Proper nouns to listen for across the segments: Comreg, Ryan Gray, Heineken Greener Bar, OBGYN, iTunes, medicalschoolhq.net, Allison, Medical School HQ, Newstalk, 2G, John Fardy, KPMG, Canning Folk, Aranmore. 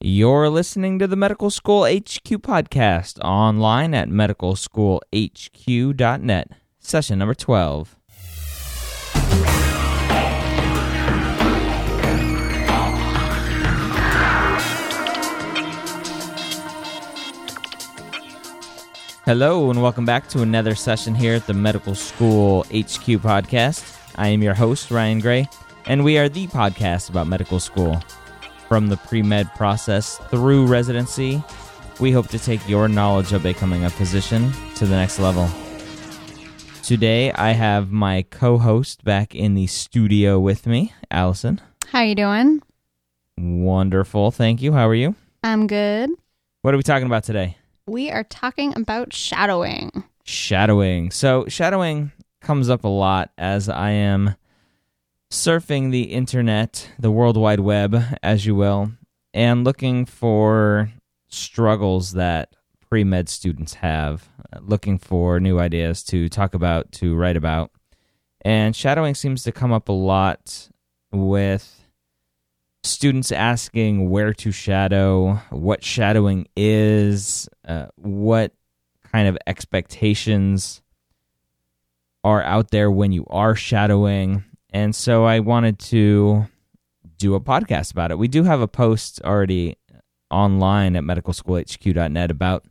You're listening to the Medical School HQ podcast online at medicalschoolhq.net, session number 12. Hello and welcome back to another session here at the Medical School HQ podcast. I am your host, Ryan Gray, and we are the podcast about medical school. From the pre-med process through residency, we hope to take your knowledge of becoming a physician to the next level. Today, I have my co-host back in the studio with me, Allison. How you doing? Wonderful, thank you. How are you? I'm good. What are we talking about today? We are talking about shadowing. Shadowing. So shadowing comes up a lot as I am surfing the internet, the World Wide Web, as you will, and looking for struggles that pre-med students have, looking for new ideas to talk about, to write about. And shadowing seems to come up a lot with students asking where to shadow, what shadowing is, what kind of expectations are out there when you are shadowing. And so I wanted to do a podcast about it. We do have a post already online at medicalschoolhq.net about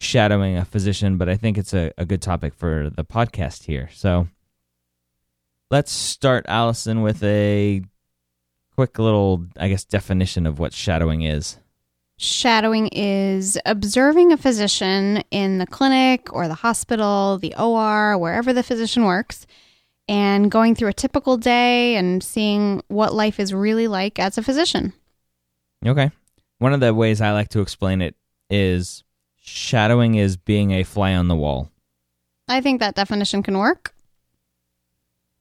shadowing a physician, but I think it's a good topic for the podcast here. So let's start, Allison, with a quick little, definition of what shadowing is. Shadowing is observing a physician in the clinic or the hospital, the OR, wherever the physician works, and going through a typical day and seeing what life is really like as a physician. Okay. One of the ways I like to explain it is shadowing is being a fly on the wall. I think that definition can work.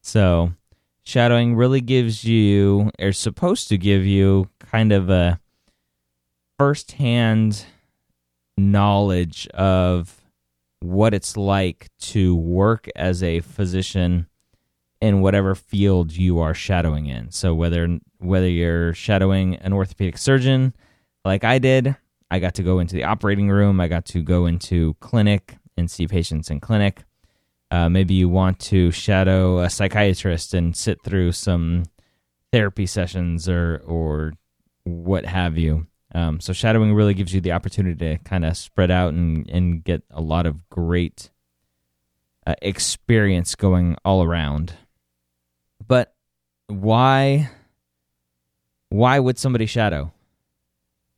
So shadowing really gives you, or is supposed to give you, kind of a firsthand knowledge of what it's like to work as a physician in whatever field you are shadowing in. So whether you're shadowing an orthopedic surgeon, like I did, I got to go into the operating room, I got to go into clinic and see patients in clinic. Maybe you want to shadow a psychiatrist and sit through some therapy sessions or what have you. So shadowing really gives you the opportunity to kind of spread out and get a lot of great experience going all around. But why would somebody shadow?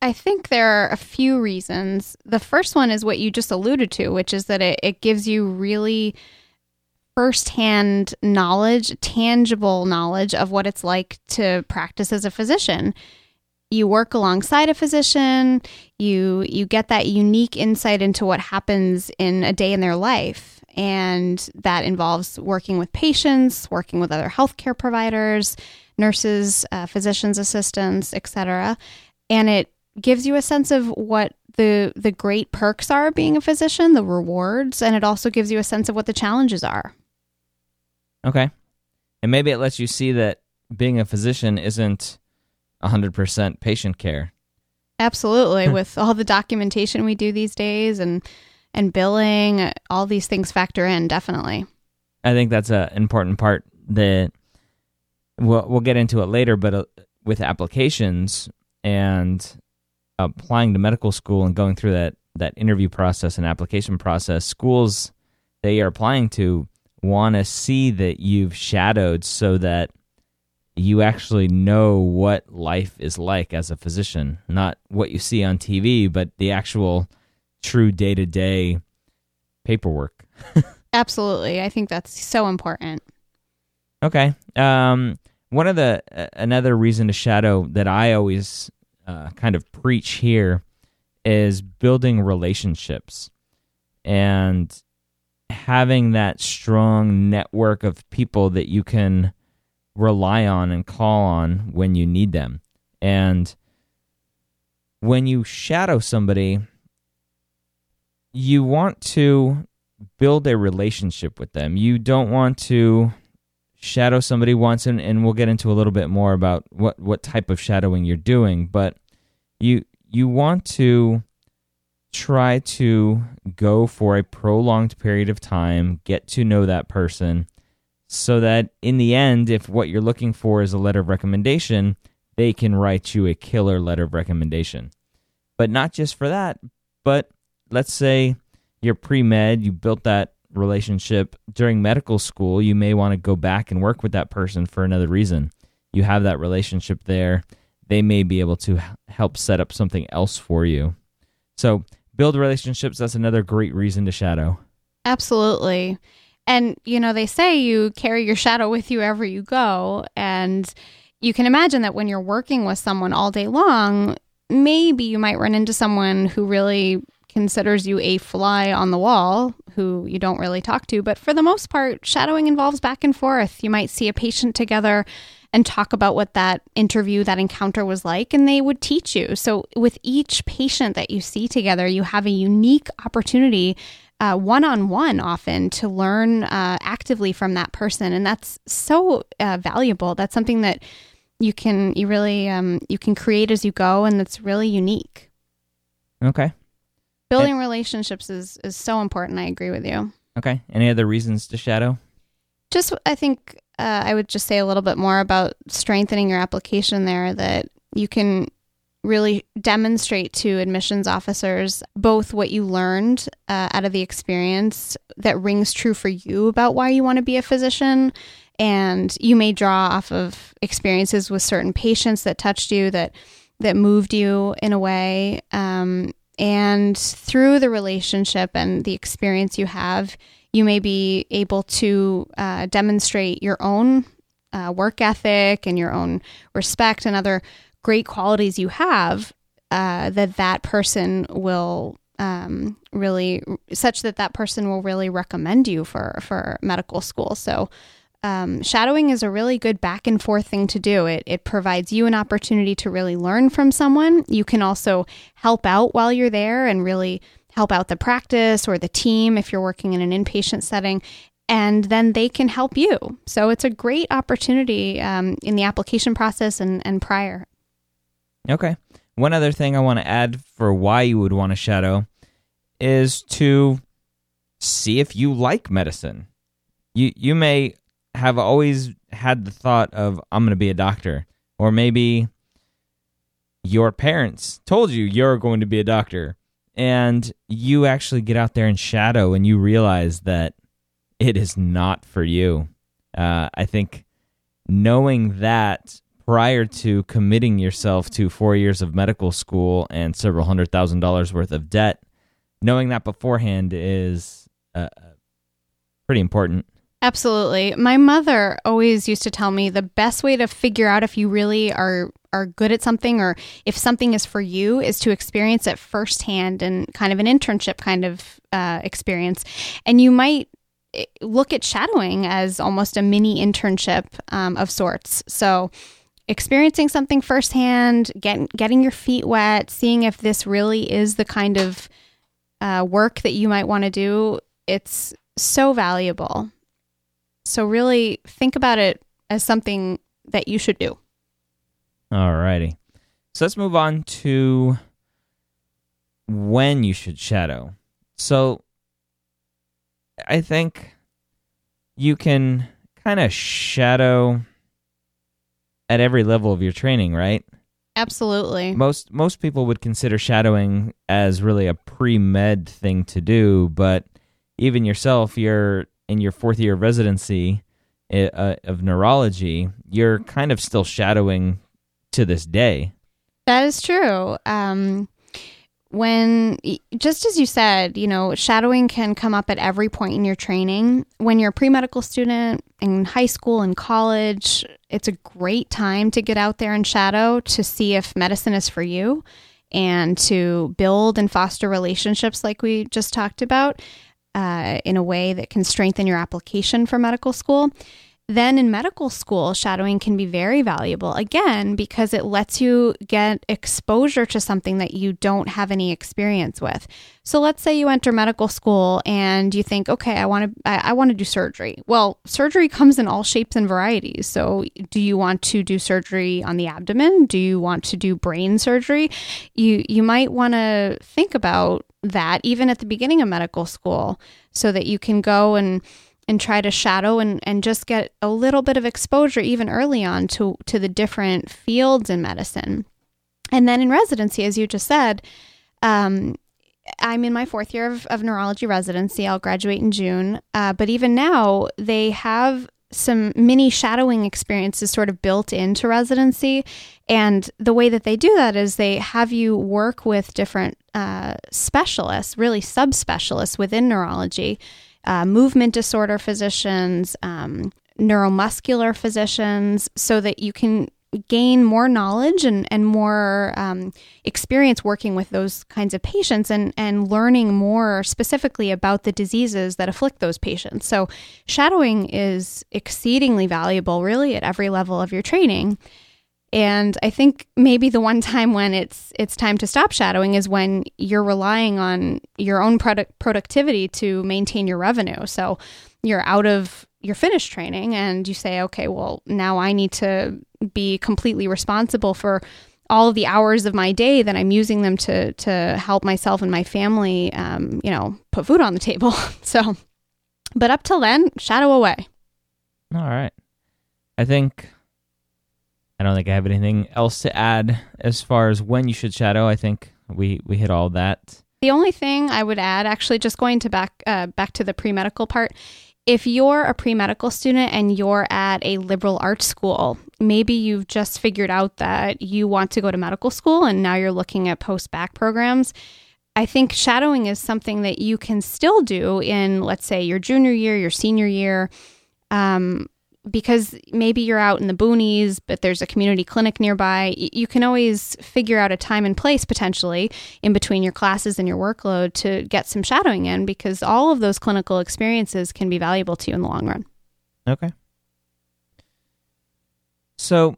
I think there are a few reasons. The first one is what you just alluded to, which is that it gives you really firsthand knowledge, tangible knowledge of what it's like to practice as a physician. You work alongside a physician, you get that unique insight into what happens in a day in their life. And that involves working with patients, working with other healthcare providers, nurses, physicians' assistants, etc. And it gives you a sense of what the great perks are of being a physician, the rewards, and it also gives you a sense of what the challenges are. Okay. And maybe it lets you see that being a physician isn't 100% patient care. Absolutely. With all the documentation we do these days and billing, all these things factor in, definitely. I think that's an important part that we'll get into it later, but with applications and applying to medical school and going through that that interview process and application process, schools that you're applying to want to see that you've shadowed so that you actually know what life is like as a physician, not what you see on TV, but the actual true day-to-day paperwork. Absolutely. I think that's so important. Okay. One of the another reason to shadow that I always kind of preach here is building relationships and having that strong network of people that you can rely on and call on when you need them. And when you shadow somebody, you want to build a relationship with them. You don't want to shadow somebody once, and we'll get into a little bit more about what type of shadowing you're doing, but you want to try to go for a prolonged period of time, get to know that person, so that in the end, if what you're looking for is a letter of recommendation, they can write you a killer letter of recommendation. But not just for that, but let's say you're pre-med, you built that relationship during medical school, you may want to go back and work with that person for another reason. You have that relationship there. They may be able to help set up something else for you. So build relationships, that's another great reason to shadow. Absolutely. And, you know, they say you carry your shadow with you wherever you go. And you can imagine that when you're working with someone all day long, maybe you might run into someone who really considers you a fly on the wall who you don't really talk to. But for the most part, shadowing involves back and forth. You might see a patient together and talk about what that interview, that encounter was like, and they would teach you. So with each patient that you see together, you have a unique opportunity one-on-one often to learn actively from that person. And that's so valuable. That's something that you can create as you go, and that's really unique. Okay. Building relationships is so important. I agree with you. Okay. Any other reasons to shadow? Just, I think I would just say a little bit more about strengthening your application there, that you can really demonstrate to admissions officers both what you learned out of the experience that rings true for you about why you want to be a physician. And you may draw off of experiences with certain patients that touched you, that moved you in a way. And through the relationship and the experience you have, you may be able to demonstrate your own work ethic and your own respect and other great qualities you have that person will really recommend you for medical school. So shadowing is a really good back and forth thing to do. It provides you an opportunity to really learn from someone. You can also help out while you're there and really help out the practice or the team if you're working in an inpatient setting, and then they can help you. So it's a great opportunity in the application process and prior. Okay. One other thing I want to add for why you would want to shadow is to see if you like medicine. You may have always had the thought of, I'm going to be a doctor. Or maybe your parents told you you're going to be a doctor. And you actually get out there and shadow and you realize that it is not for you. I think knowing that prior to committing yourself to 4 years of medical school and several $100,000 worth of debt, knowing that beforehand is pretty important. Absolutely. My mother always used to tell me the best way to figure out if you really are good at something or if something is for you is to experience it firsthand and kind of an internship kind of experience. And you might look at shadowing as almost a mini internship of sorts. So experiencing something firsthand, getting your feet wet, seeing if this really is the kind of work that you might want to do, it's so valuable. So really think about it as something that you should do. All righty. So let's move on to when you should shadow. So I think you can kind of shadow at every level of your training, right? Absolutely. Most people would consider shadowing as really a pre-med thing to do, but even yourself, you're in your fourth year of residency of neurology, you're kind of still shadowing to this day. That is true. When, just as you said, you know, shadowing can come up at every point in your training. When you're a pre-medical student in high school and college, it's a great time to get out there and shadow to see if medicine is for you and to build and foster relationships like we just talked about in a way that can strengthen your application for medical school. Then in medical school, shadowing can be very valuable, again, because it lets you get exposure to something that you don't have any experience with. So let's say you enter medical school and you think, okay, I want to do surgery. Well, surgery comes in all shapes and varieties. So do you want to do surgery on the abdomen? Do you want to do brain surgery? You might want to think about that even at the beginning of medical school so that you can go and try to shadow and just get a little bit of exposure even early on to the different fields in medicine. And then in residency, as you just said, I'm in my fourth year of neurology residency. I'll graduate in June. But even now, they have some mini shadowing experiences sort of built into residency. And the way that they do that is they have you work with different specialists, really subspecialists within neurology, movement disorder physicians, neuromuscular physicians, so that you can gain more knowledge and more experience working with those kinds of patients and learning more specifically about the diseases that afflict those patients. So shadowing is exceedingly valuable really at every level of your training. And I think maybe the one time when it's time to stop shadowing is when you're relying on your own productivity to maintain your revenue. So you're out of your finished training and you say, okay, well, now I need to be completely responsible for all of the hours of my day that I'm using them to help myself and my family, put food on the table. So, but up till then, shadow away. All right. I don't think I have anything else to add as far as when you should shadow. I think we hit all that. The only thing I would add, actually, just going to back to the pre-medical part, if you're a pre-medical student and you're at a liberal arts school, maybe you've just figured out that you want to go to medical school and now you're looking at post-bac programs. I think shadowing is something that you can still do in, let's say, your junior year, your senior year, because maybe you're out in the boonies, but there's a community clinic nearby. You can always figure out a time and place potentially in between your classes and your workload to get some shadowing in, because all of those clinical experiences can be valuable to you in the long run. Okay. So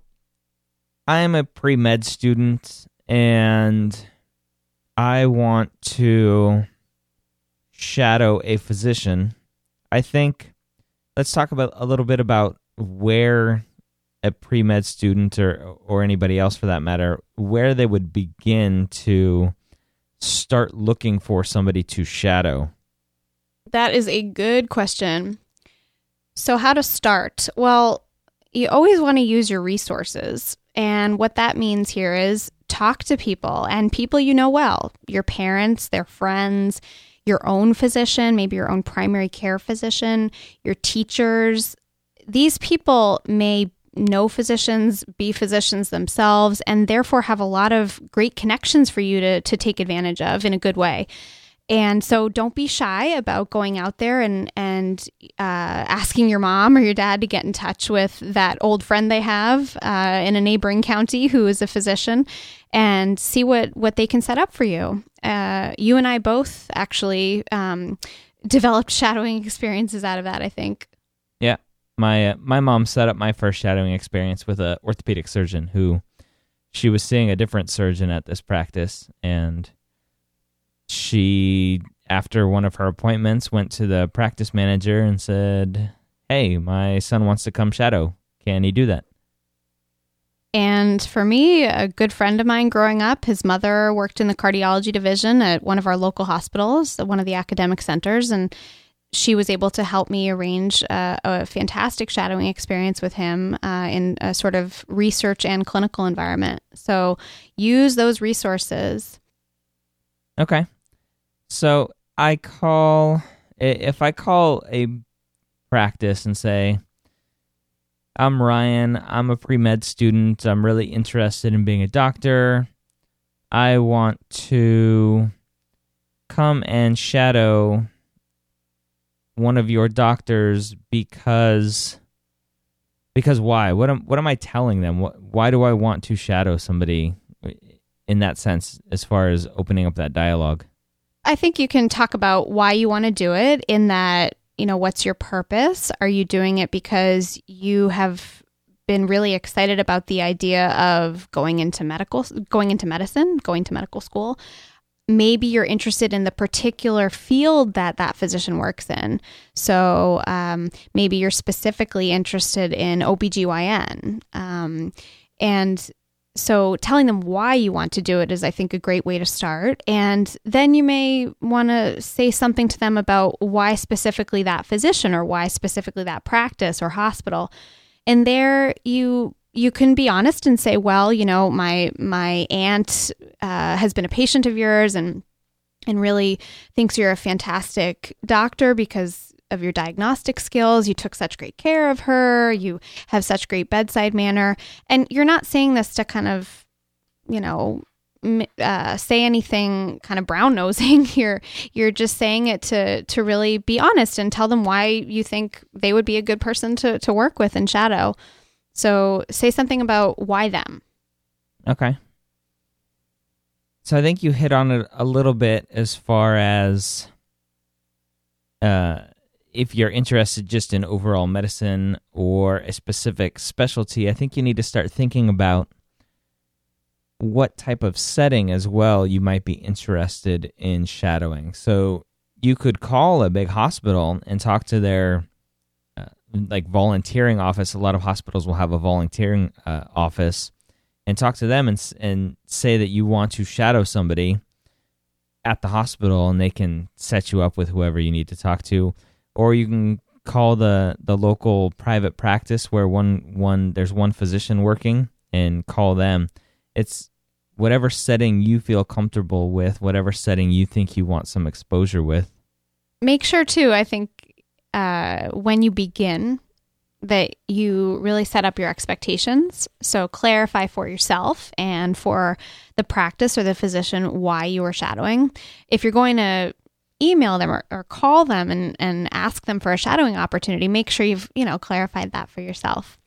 I am a pre-med student and I want to shadow a physician. I think... Let's talk about a little bit about where a pre-med student or anybody else for that matter, where they would begin to start looking for somebody to shadow. That is a good question. So how to start? Well, you always want to use your resources. And what that means here is talk to people and people you know well, your parents, their friends, your own physician, maybe your own primary care physician, your teachers. These people may know physicians, be physicians themselves, and therefore have a lot of great connections for you to take advantage of in a good way. And so don't be shy about going out there and asking your mom or your dad to get in touch with that old friend they have in a neighboring county who is a physician and see what they can set up for you. You and I both actually developed shadowing experiences out of that, I think. Yeah. My mom set up my first shadowing experience with an orthopedic surgeon who she was seeing a different surgeon at this practice, and she, after one of her appointments, went to the practice manager and said, "Hey, my son wants to come shadow. Can he do that?" And for me, a good friend of mine growing up, his mother worked in the cardiology division at one of our local hospitals, one of the academic centers, and she was able to help me arrange a fantastic shadowing experience with him in a sort of research and clinical environment. So use those resources. Okay. So if I call a practice and say, I'm Ryan, I'm a pre-med student, I'm really interested in being a doctor, I want to come and shadow one of your doctors because why? What am I telling them? Why do I want to shadow somebody in that sense as far as opening up that dialogue? I think you can talk about why you want to do it in that, you know, what's your purpose? Are you doing it because you have been really excited about the idea of going to medical school? Maybe you're interested in the particular field that physician works in. So maybe you're specifically interested in OBGYN. And so telling them why you want to do it is, I think, a great way to start. And then you may want to say something to them about why specifically that physician or why specifically that practice or hospital. And there you can be honest and say, well, you know, my aunt has been a patient of yours and really thinks you're a fantastic doctor because of your diagnostic skills. You took such great care of her. You have such great bedside manner. And you're not saying this to kind of, you know, say anything kind of brown-nosing here. You're just saying it to really be honest and tell them why you think they would be a good person to work with and shadow. So say something about why them. Okay. So I think you hit on it a little bit as far as if you're interested just in overall medicine or a specific specialty, I think you need to start thinking about what type of setting as well you might be interested in shadowing. So you could call a big hospital and talk to their volunteering office. A lot of hospitals will have a volunteering office, and talk to them and say that you want to shadow somebody at the hospital, and they can set you up with whoever you need to talk to. Or you can call the local private practice where there's one physician working, and call them. It's whatever setting you feel comfortable with, whatever setting you think you want some exposure with. Make sure too, I think, when you begin, that you really set up your expectations. So clarify for yourself and for the practice or the physician why you are shadowing. If you're going to email them or call them and ask them for a shadowing opportunity, make sure you've clarified that for yourself.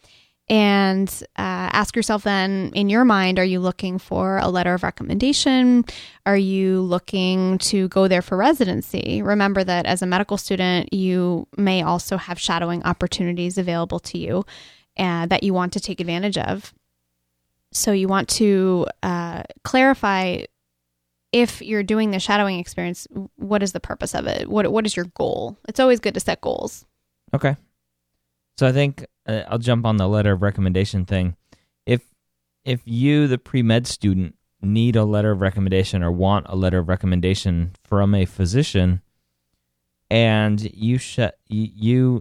And ask yourself then, in your mind, are you looking for a letter of recommendation? Are you looking to go there for residency? Remember that as a medical student, you may also have shadowing opportunities available to you that you want to take advantage of. So you want to clarify, if you're doing the shadowing experience, what is the purpose of it? What is your goal? It's always good to set goals. Okay. So I think I'll jump on the letter of recommendation thing. If you, the pre-med student, need a letter of recommendation or want a letter of recommendation from a physician, and you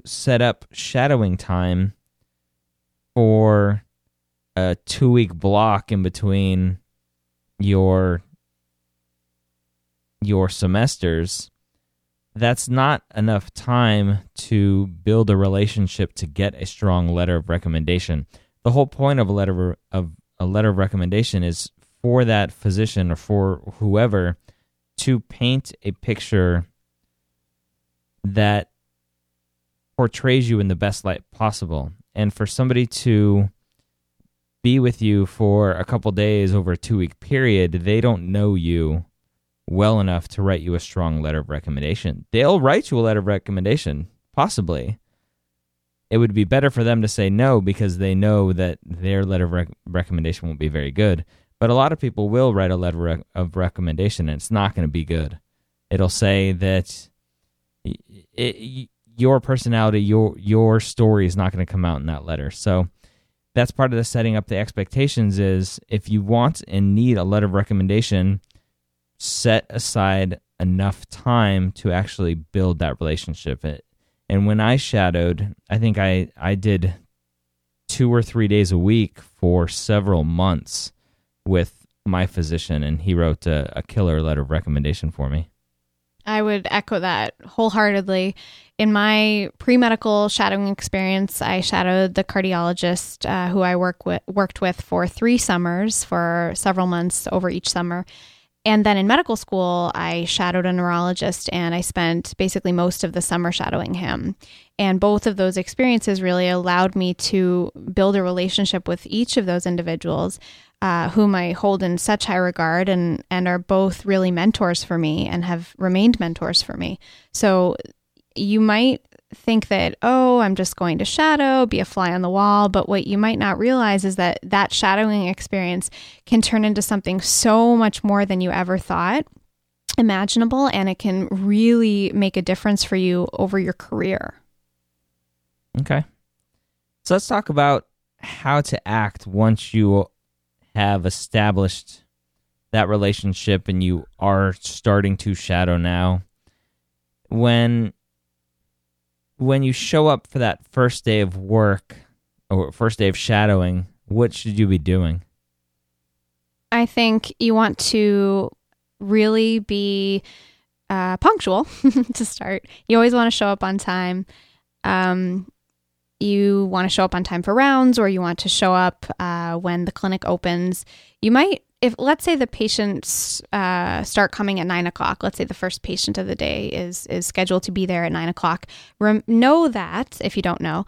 set up shadowing time for a 2-week block in between your semesters, that's not enough time to build a relationship to get a strong letter of recommendation. The whole point of a letter of recommendation is for that physician or for whoever to paint a picture that portrays you in the best light possible. And for somebody to be with you for a couple days over a 2-week period, they don't know you well enough to write you a strong letter of recommendation. They'll write you a letter of recommendation, possibly. It would be better for them to say no because they know that their letter of recommendation won't be very good. But a lot of people will write a letter of recommendation, and it's not going to be good. It'll say that your personality, your story is not going to come out in that letter. So that's part of the setting up the expectations is if you want and need a letter of recommendation, set aside enough time to actually build that relationship. And when I shadowed, I think I did 2 or 3 days a week for several months with my physician, and he wrote a killer letter of recommendation for me. I would echo that wholeheartedly. In my pre-medical shadowing experience, I shadowed the cardiologist who I worked with for 3 summers for several months over each summer. And then in medical school, I shadowed a neurologist, and I spent basically most of the summer shadowing him. And both of those experiences really allowed me to build a relationship with each of those individuals, whom I hold in such high regard and are both really mentors for me and have remained mentors for me. So you might think that, oh, I'm just going to shadow, be a fly on the wall. But what you might not realize is that that shadowing experience can turn into something so much more than you ever thought imaginable, and it can really make a difference for you over your career. Okay. So let's talk about how to act once you have established that relationship and you are starting to shadow now. When you show up for that first day of work or first day of shadowing, what should you be doing? I think you want to really be punctual to start. You always want to show up on time. You want to show up on time for rounds, or you want to show up when the clinic opens. You might, if let's say the patients start coming at 9 o'clock, let's say the first patient of the day is scheduled to be there at 9 o'clock. Know that, if you don't know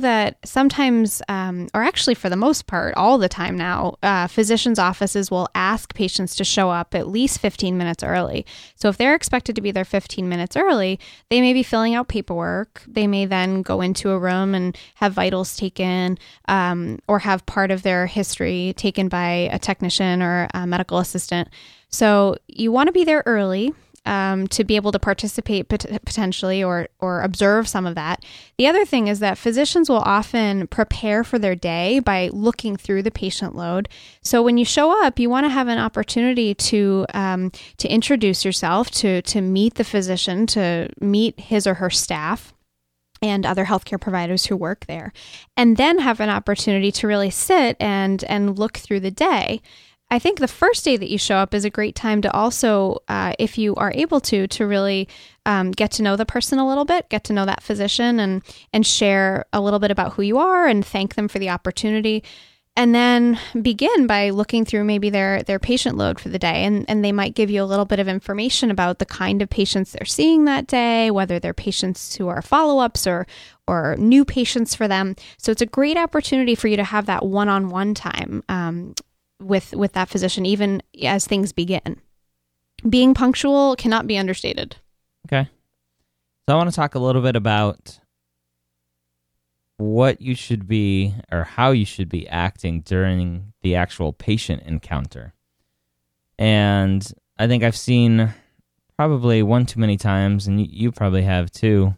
that sometimes, or actually for the most part, all the time now, physicians' offices will ask patients to show up at least 15 minutes early. So if they're expected to be there 15 minutes early, they may be filling out paperwork. They may then go into a room and have vitals taken, or have part of their history taken by a technician or a medical assistant. So you want to be there early to be able to participate potentially or observe some of that. The other thing is that physicians will often prepare for their day by looking through the patient load. So when you show up, you want to have an opportunity to introduce yourself, to meet the physician, to meet his or her staff and other healthcare providers who work there, and then have an opportunity to really sit and look through the day. I think the first day that you show up is a great time to also, if you are able to really get to know the person a little bit, get to know that physician and share a little bit about who you are and thank them for the opportunity. And then begin by looking through maybe their patient load for the day. And they might give you a little bit of information about the kind of patients they're seeing that day, whether they're patients who are follow-ups or new patients for them. So it's a great opportunity for you to have that one-on-one time with that physician, even as things begin. Being punctual cannot be understated. Okay. So I want to talk a little bit about what you should be or how you should be acting during the actual patient encounter. And I think I've seen probably one too many times, and you probably have too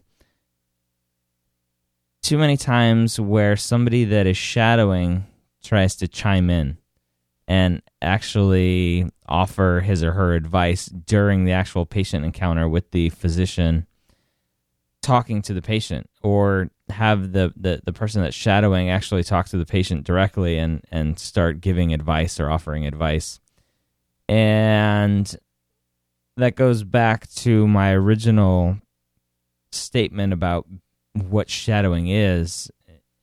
many times where somebody that is shadowing tries to chime in and actually offer his or her advice during the actual patient encounter with the physician talking to the patient, or have the person that's shadowing actually talk to the patient directly and start giving advice or offering advice. And that goes back to my original statement about what shadowing is,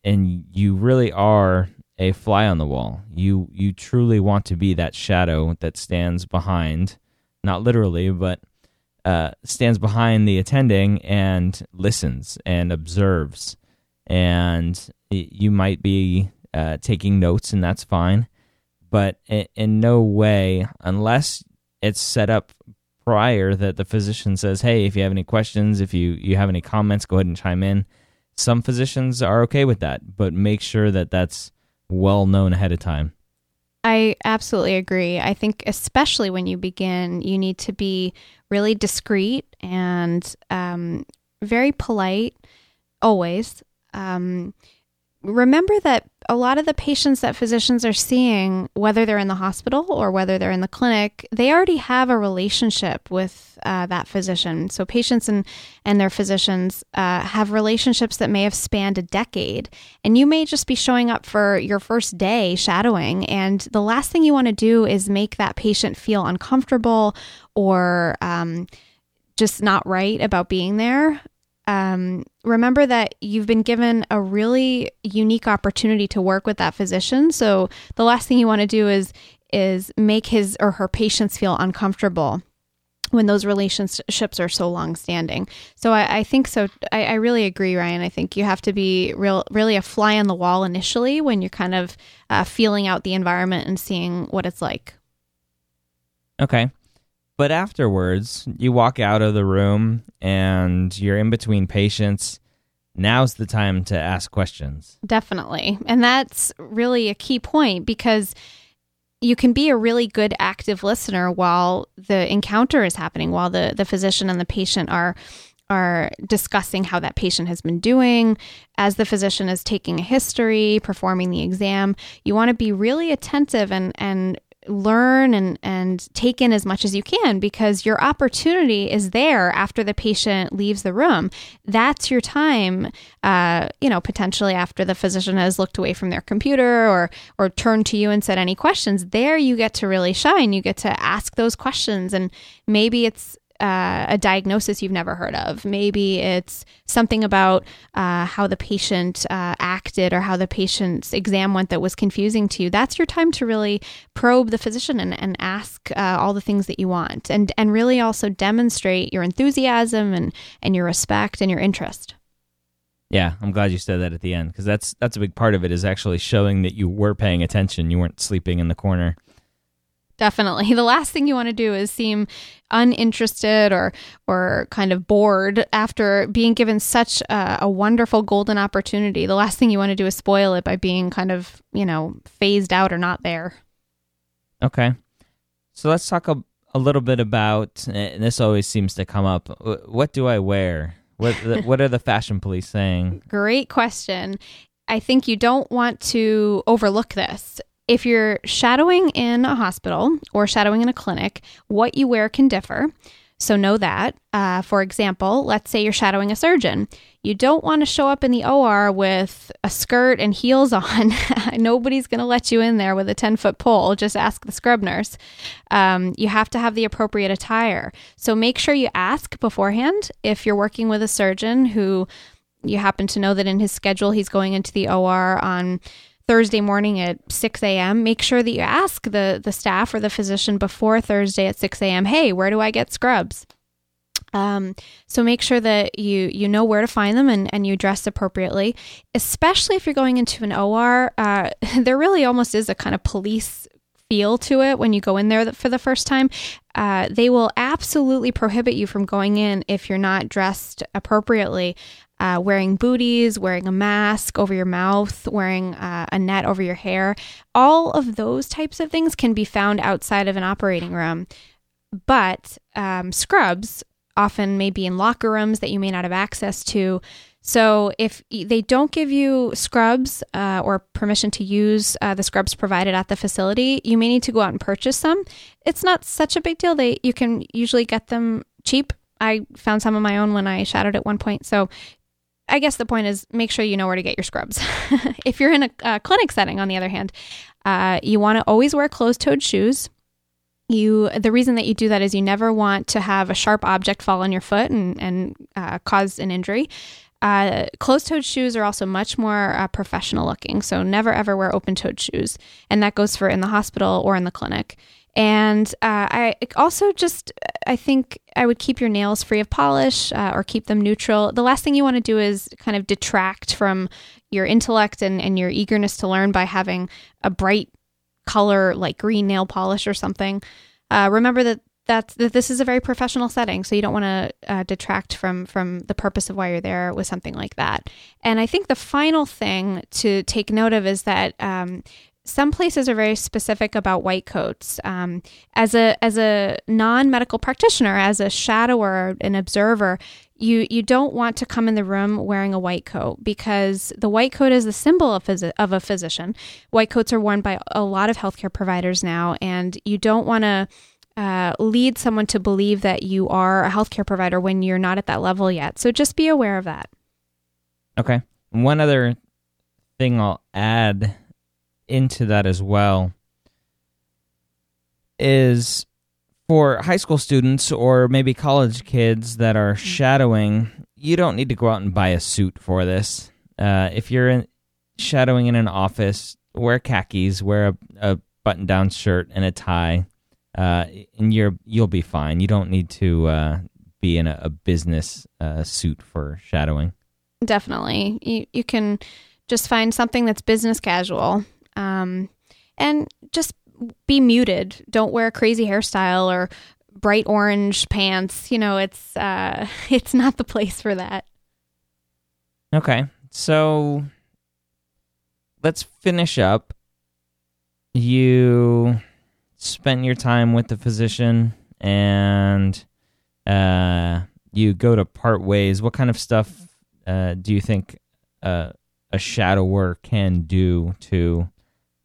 and you really are a fly on the wall. You truly want to be that shadow that stands behind, not literally, but stands behind the attending and listens and observes. And you might be taking notes, and that's fine, but in no way, unless it's set up prior that the physician says, hey, if you have any questions, if you have any comments, go ahead and chime in. Some physicians are okay with that, but make sure that that's well known ahead of time. I absolutely agree. I think especially when you begin, you need to be really discreet and very polite always. remember that a lot of the patients that physicians are seeing, whether they're in the hospital or whether they're in the clinic, they already have a relationship with that physician. So patients and their physicians have relationships that may have spanned a decade. And you may just be showing up for your first day shadowing. And the last thing you want to do is make that patient feel uncomfortable or just not right about being there. Remember that you've been given a really unique opportunity to work with that physician. So the last thing you want to do is make his or her patients feel uncomfortable when those relationships are so long-standing. So I think so. I really agree, Ryan. I think you have to be really a fly on the wall initially when you're kind of feeling out the environment and seeing what it's like. Okay. But afterwards, you walk out of the room and you're in between patients. Now's the time to ask questions. Definitely. And that's really a key point because you can be a really good active listener while the encounter is happening, while the physician and the patient are discussing how that patient has been doing. As the physician is taking a history, performing the exam, you want to be really attentive and learn and take in as much as you can because your opportunity is there after the patient leaves the room. That's your time, potentially after the physician has looked away from their computer or turned to you and said any questions. There you get to really shine. You get to ask those questions, and maybe it's a diagnosis you've never heard of. Maybe it's something about how the patient acted or how the patient's exam went that was confusing to you. That's your time to really probe the physician and ask all the things that you want and really also demonstrate your enthusiasm and your respect and your interest. Yeah, I'm glad you said that at the end because that's a big part of it is actually showing that you were paying attention. You weren't sleeping in the corner. Definitely. The last thing you want to do is seem uninterested or kind of bored after being given such a wonderful golden opportunity. The last thing you want to do is spoil it by being kind of, phased out or not there. Okay. So let's talk a little bit about, and this always seems to come up, what do I wear? What are the fashion police saying? Great question. I think you don't want to overlook this. If you're shadowing in a hospital or shadowing in a clinic, what you wear can differ. So know that. For example, let's say you're shadowing a surgeon. You don't want to show up in the OR with a skirt and heels on. Nobody's going to let you in there with a 10-foot pole. Just ask the scrub nurse. You have to have the appropriate attire. So make sure you ask beforehand if you're working with a surgeon who you happen to know that in his schedule he's going into the OR on Thursday morning at 6 a.m., make sure that you ask the staff or the physician before Thursday at 6 a.m., hey, where do I get scrubs? So make sure that you know where to find them and you dress appropriately, especially if you're going into an OR. There really almost is a kind of police feel to it when you go in there for the first time. They will absolutely prohibit you from going in if you're not dressed appropriately. Wearing booties, wearing a mask over your mouth, wearing a net over your hair. All of those types of things can be found outside of an operating room. But scrubs often may be in locker rooms that you may not have access to. So if they don't give you scrubs or permission to use the scrubs provided at the facility, you may need to go out and purchase some. It's not such a big deal. You can usually get them cheap. I found some of my own when I shadowed at one point. So I guess the point is make sure you know where to get your scrubs. If you're in a clinic setting, on the other hand, you want to always wear closed-toed shoes. The reason that you do that is you never want to have a sharp object fall on your foot and cause an injury. Closed-toed shoes are also much more professional looking, so never ever wear open-toed shoes. And that goes for in the hospital or in the clinic. And I think I would keep your nails free of polish or keep them neutral. The last thing you want to do is kind of detract from your intellect and your eagerness to learn by having a bright color like green nail polish or something. Remember that this is a very professional setting, so you don't want to detract from the purpose of why you're there with something like that. And I think the final thing to take note of is that some places are very specific about white coats. As a non-medical practitioner, as a shadower, an observer, You don't want to come in the room wearing a white coat, because the white coat is the symbol of a physician. White coats are worn by a lot of healthcare providers now, and you don't want to lead someone to believe that you are a healthcare provider when you're not at that level yet. So just be aware of that. Okay. One other thing I'll add into that as well is, for high school students or maybe college kids that are shadowing, you don't need to go out and buy a suit for this. If you're shadowing in an office, wear khakis, wear a button-down shirt and a tie, and you'll be fine. You don't need to be in a business suit for shadowing. Definitely. You can just find something that's business casual, and just be muted. Don't wear a crazy hairstyle or bright orange pants. You know, it's not the place for that. Okay. So let's finish up. You spent your time with the physician and you go to part ways. What kind of stuff do you think a shadower can do to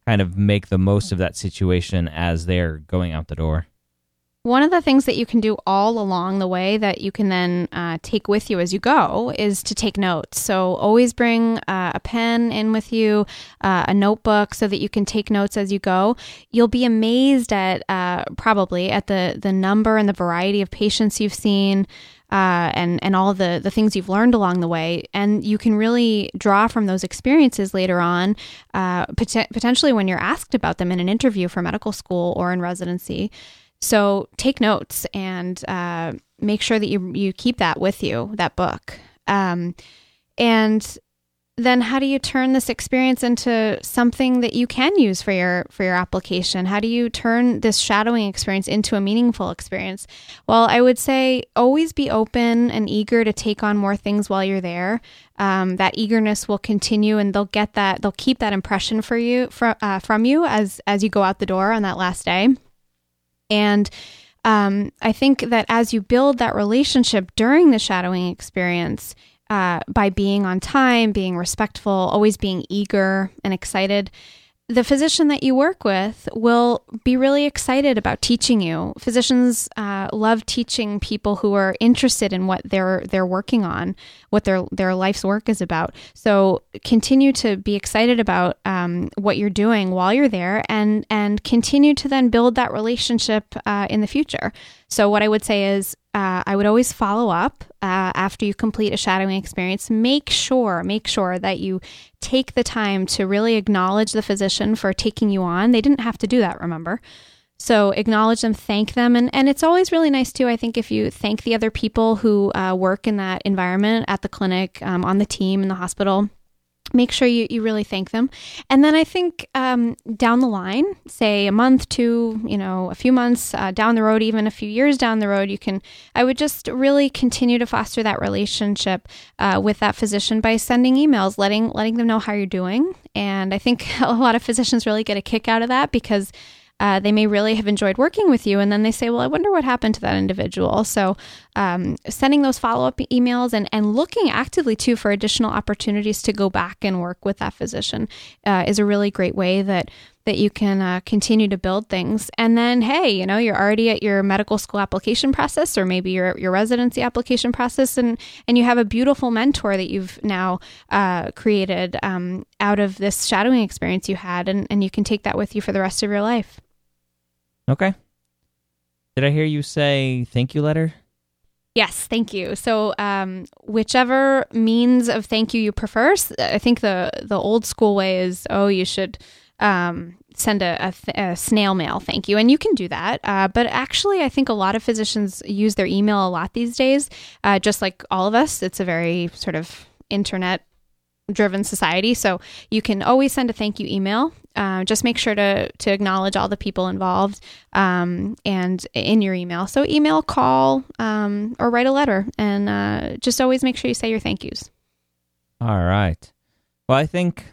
kind of make the most of that situation as they're going out the door? One of the things that you can do all along the way that you can then take with you as you go is to take notes. So always bring a pen in with you, a notebook, so that you can take notes as you go. You'll be amazed at probably at the number and the variety of patients you've seen, and all the things you've learned along the way. And you can really draw from those experiences later on, potentially when you're asked about them in an interview for medical school or in residency. So take notes and make sure that you keep that with you, that book. And then how do you turn this experience into something that you can use for your application? How do you turn this shadowing experience into a meaningful experience? Well, I would say always be open and eager to take on more things while you're there. That eagerness will continue, and they'll keep that impression for you from you as you go out the door on that last day. And I think that as you build that relationship during the shadowing experience, by being on time, being respectful, always being eager and excited, the physician that you work with will be really excited about teaching you. Physicians love teaching people who are interested in what they're working on, what their life's work is about. So continue to be excited about what you're doing while you're there, and continue to then build that relationship in the future. So what I would say is, I would always follow up after you complete a shadowing experience. Make sure that you take the time to really acknowledge the physician for taking you on. They didn't have to do that, remember? So acknowledge them, thank them. And it's always really nice too, I think, if you thank the other people who work in that environment at the clinic, on the team, in the hospital. Make sure you really thank them. And then I think down the line, say a month, two, a few months down the road, even a few years down the road, I would just really continue to foster that relationship with that physician by sending emails, letting them know how you're doing. And I think a lot of physicians really get a kick out of that, because they may really have enjoyed working with you, and then they say, well, I wonder what happened to that individual. So sending those follow-up emails and looking actively, too, for additional opportunities to go back and work with that physician is a really great way that you can continue to build things. And then, hey, you're already at your medical school application process, or maybe your residency application process, and you have a beautiful mentor that you've now created out of this shadowing experience you had, and you can take that with you for the rest of your life. Okay. Did I hear you say thank you letter? Yes, thank you. So whichever means of thank you prefer, I think the old school way is, you should send a snail mail thank you, and you can do that. But actually, I think a lot of physicians use their email a lot these days, just like all of us. It's a very sort of internet-driven society, so you can always send a thank you email. Just make sure to acknowledge all the people involved and in your email. So email, call, or write a letter, and just always make sure you say your thank yous. All right. Well, I think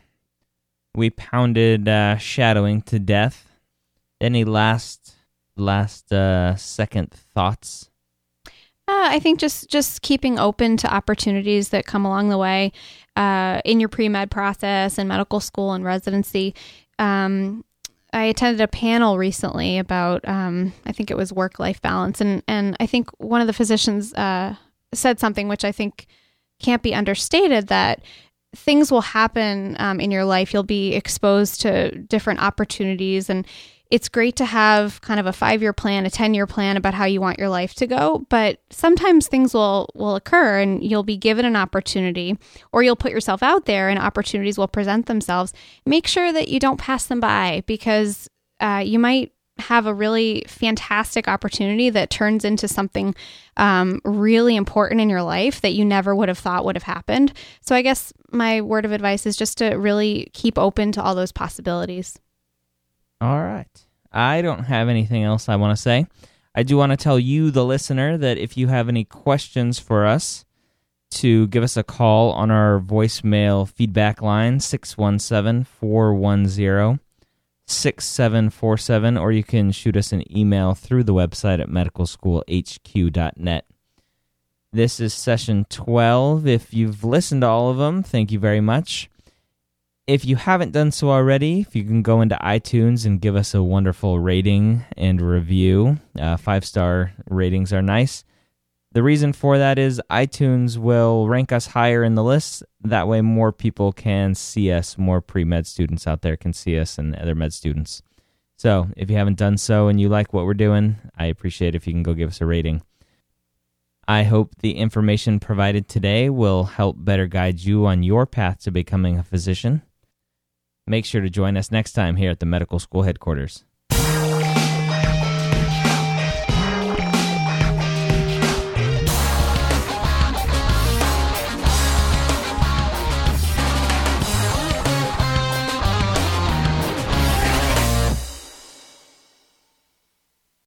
we pounded shadowing to death. Any last second thoughts? I think just keeping open to opportunities that come along the way in your pre-med process and medical school and residency. I attended a panel recently about, I think it was work-life balance. And I think one of the physicians said something which I think can't be understated, that things will happen in your life. You'll be exposed to different opportunities, and it's great to have kind of a 5-year plan, a 10-year plan about how you want your life to go, but sometimes things will occur and you'll be given an opportunity, or you'll put yourself out there and opportunities will present themselves. Make sure that you don't pass them by, because you might have a really fantastic opportunity that turns into something really important in your life that you never would have thought would have happened. So I guess my word of advice is just to really keep open to all those possibilities. All right. I don't have anything else I want to say. I do want to tell you, the listener, that if you have any questions for us, to give us a call on our voicemail feedback line, 617-410-6747, or you can shoot us an email through the website at medicalschoolhq.net. This is session 12. If you've listened to all of them, thank you very much. If you haven't done so already, if you can go into iTunes and give us a wonderful rating and review. 5-star ratings are nice. The reason for that is iTunes will rank us higher in the list. That way more people can see us, more pre-med students out there can see us, and other med students. So if you haven't done so and you like what we're doing, I appreciate it if you can go give us a rating. I hope the information provided today will help better guide you on your path to becoming a physician. Make sure to join us next time here at the Medical School Headquarters.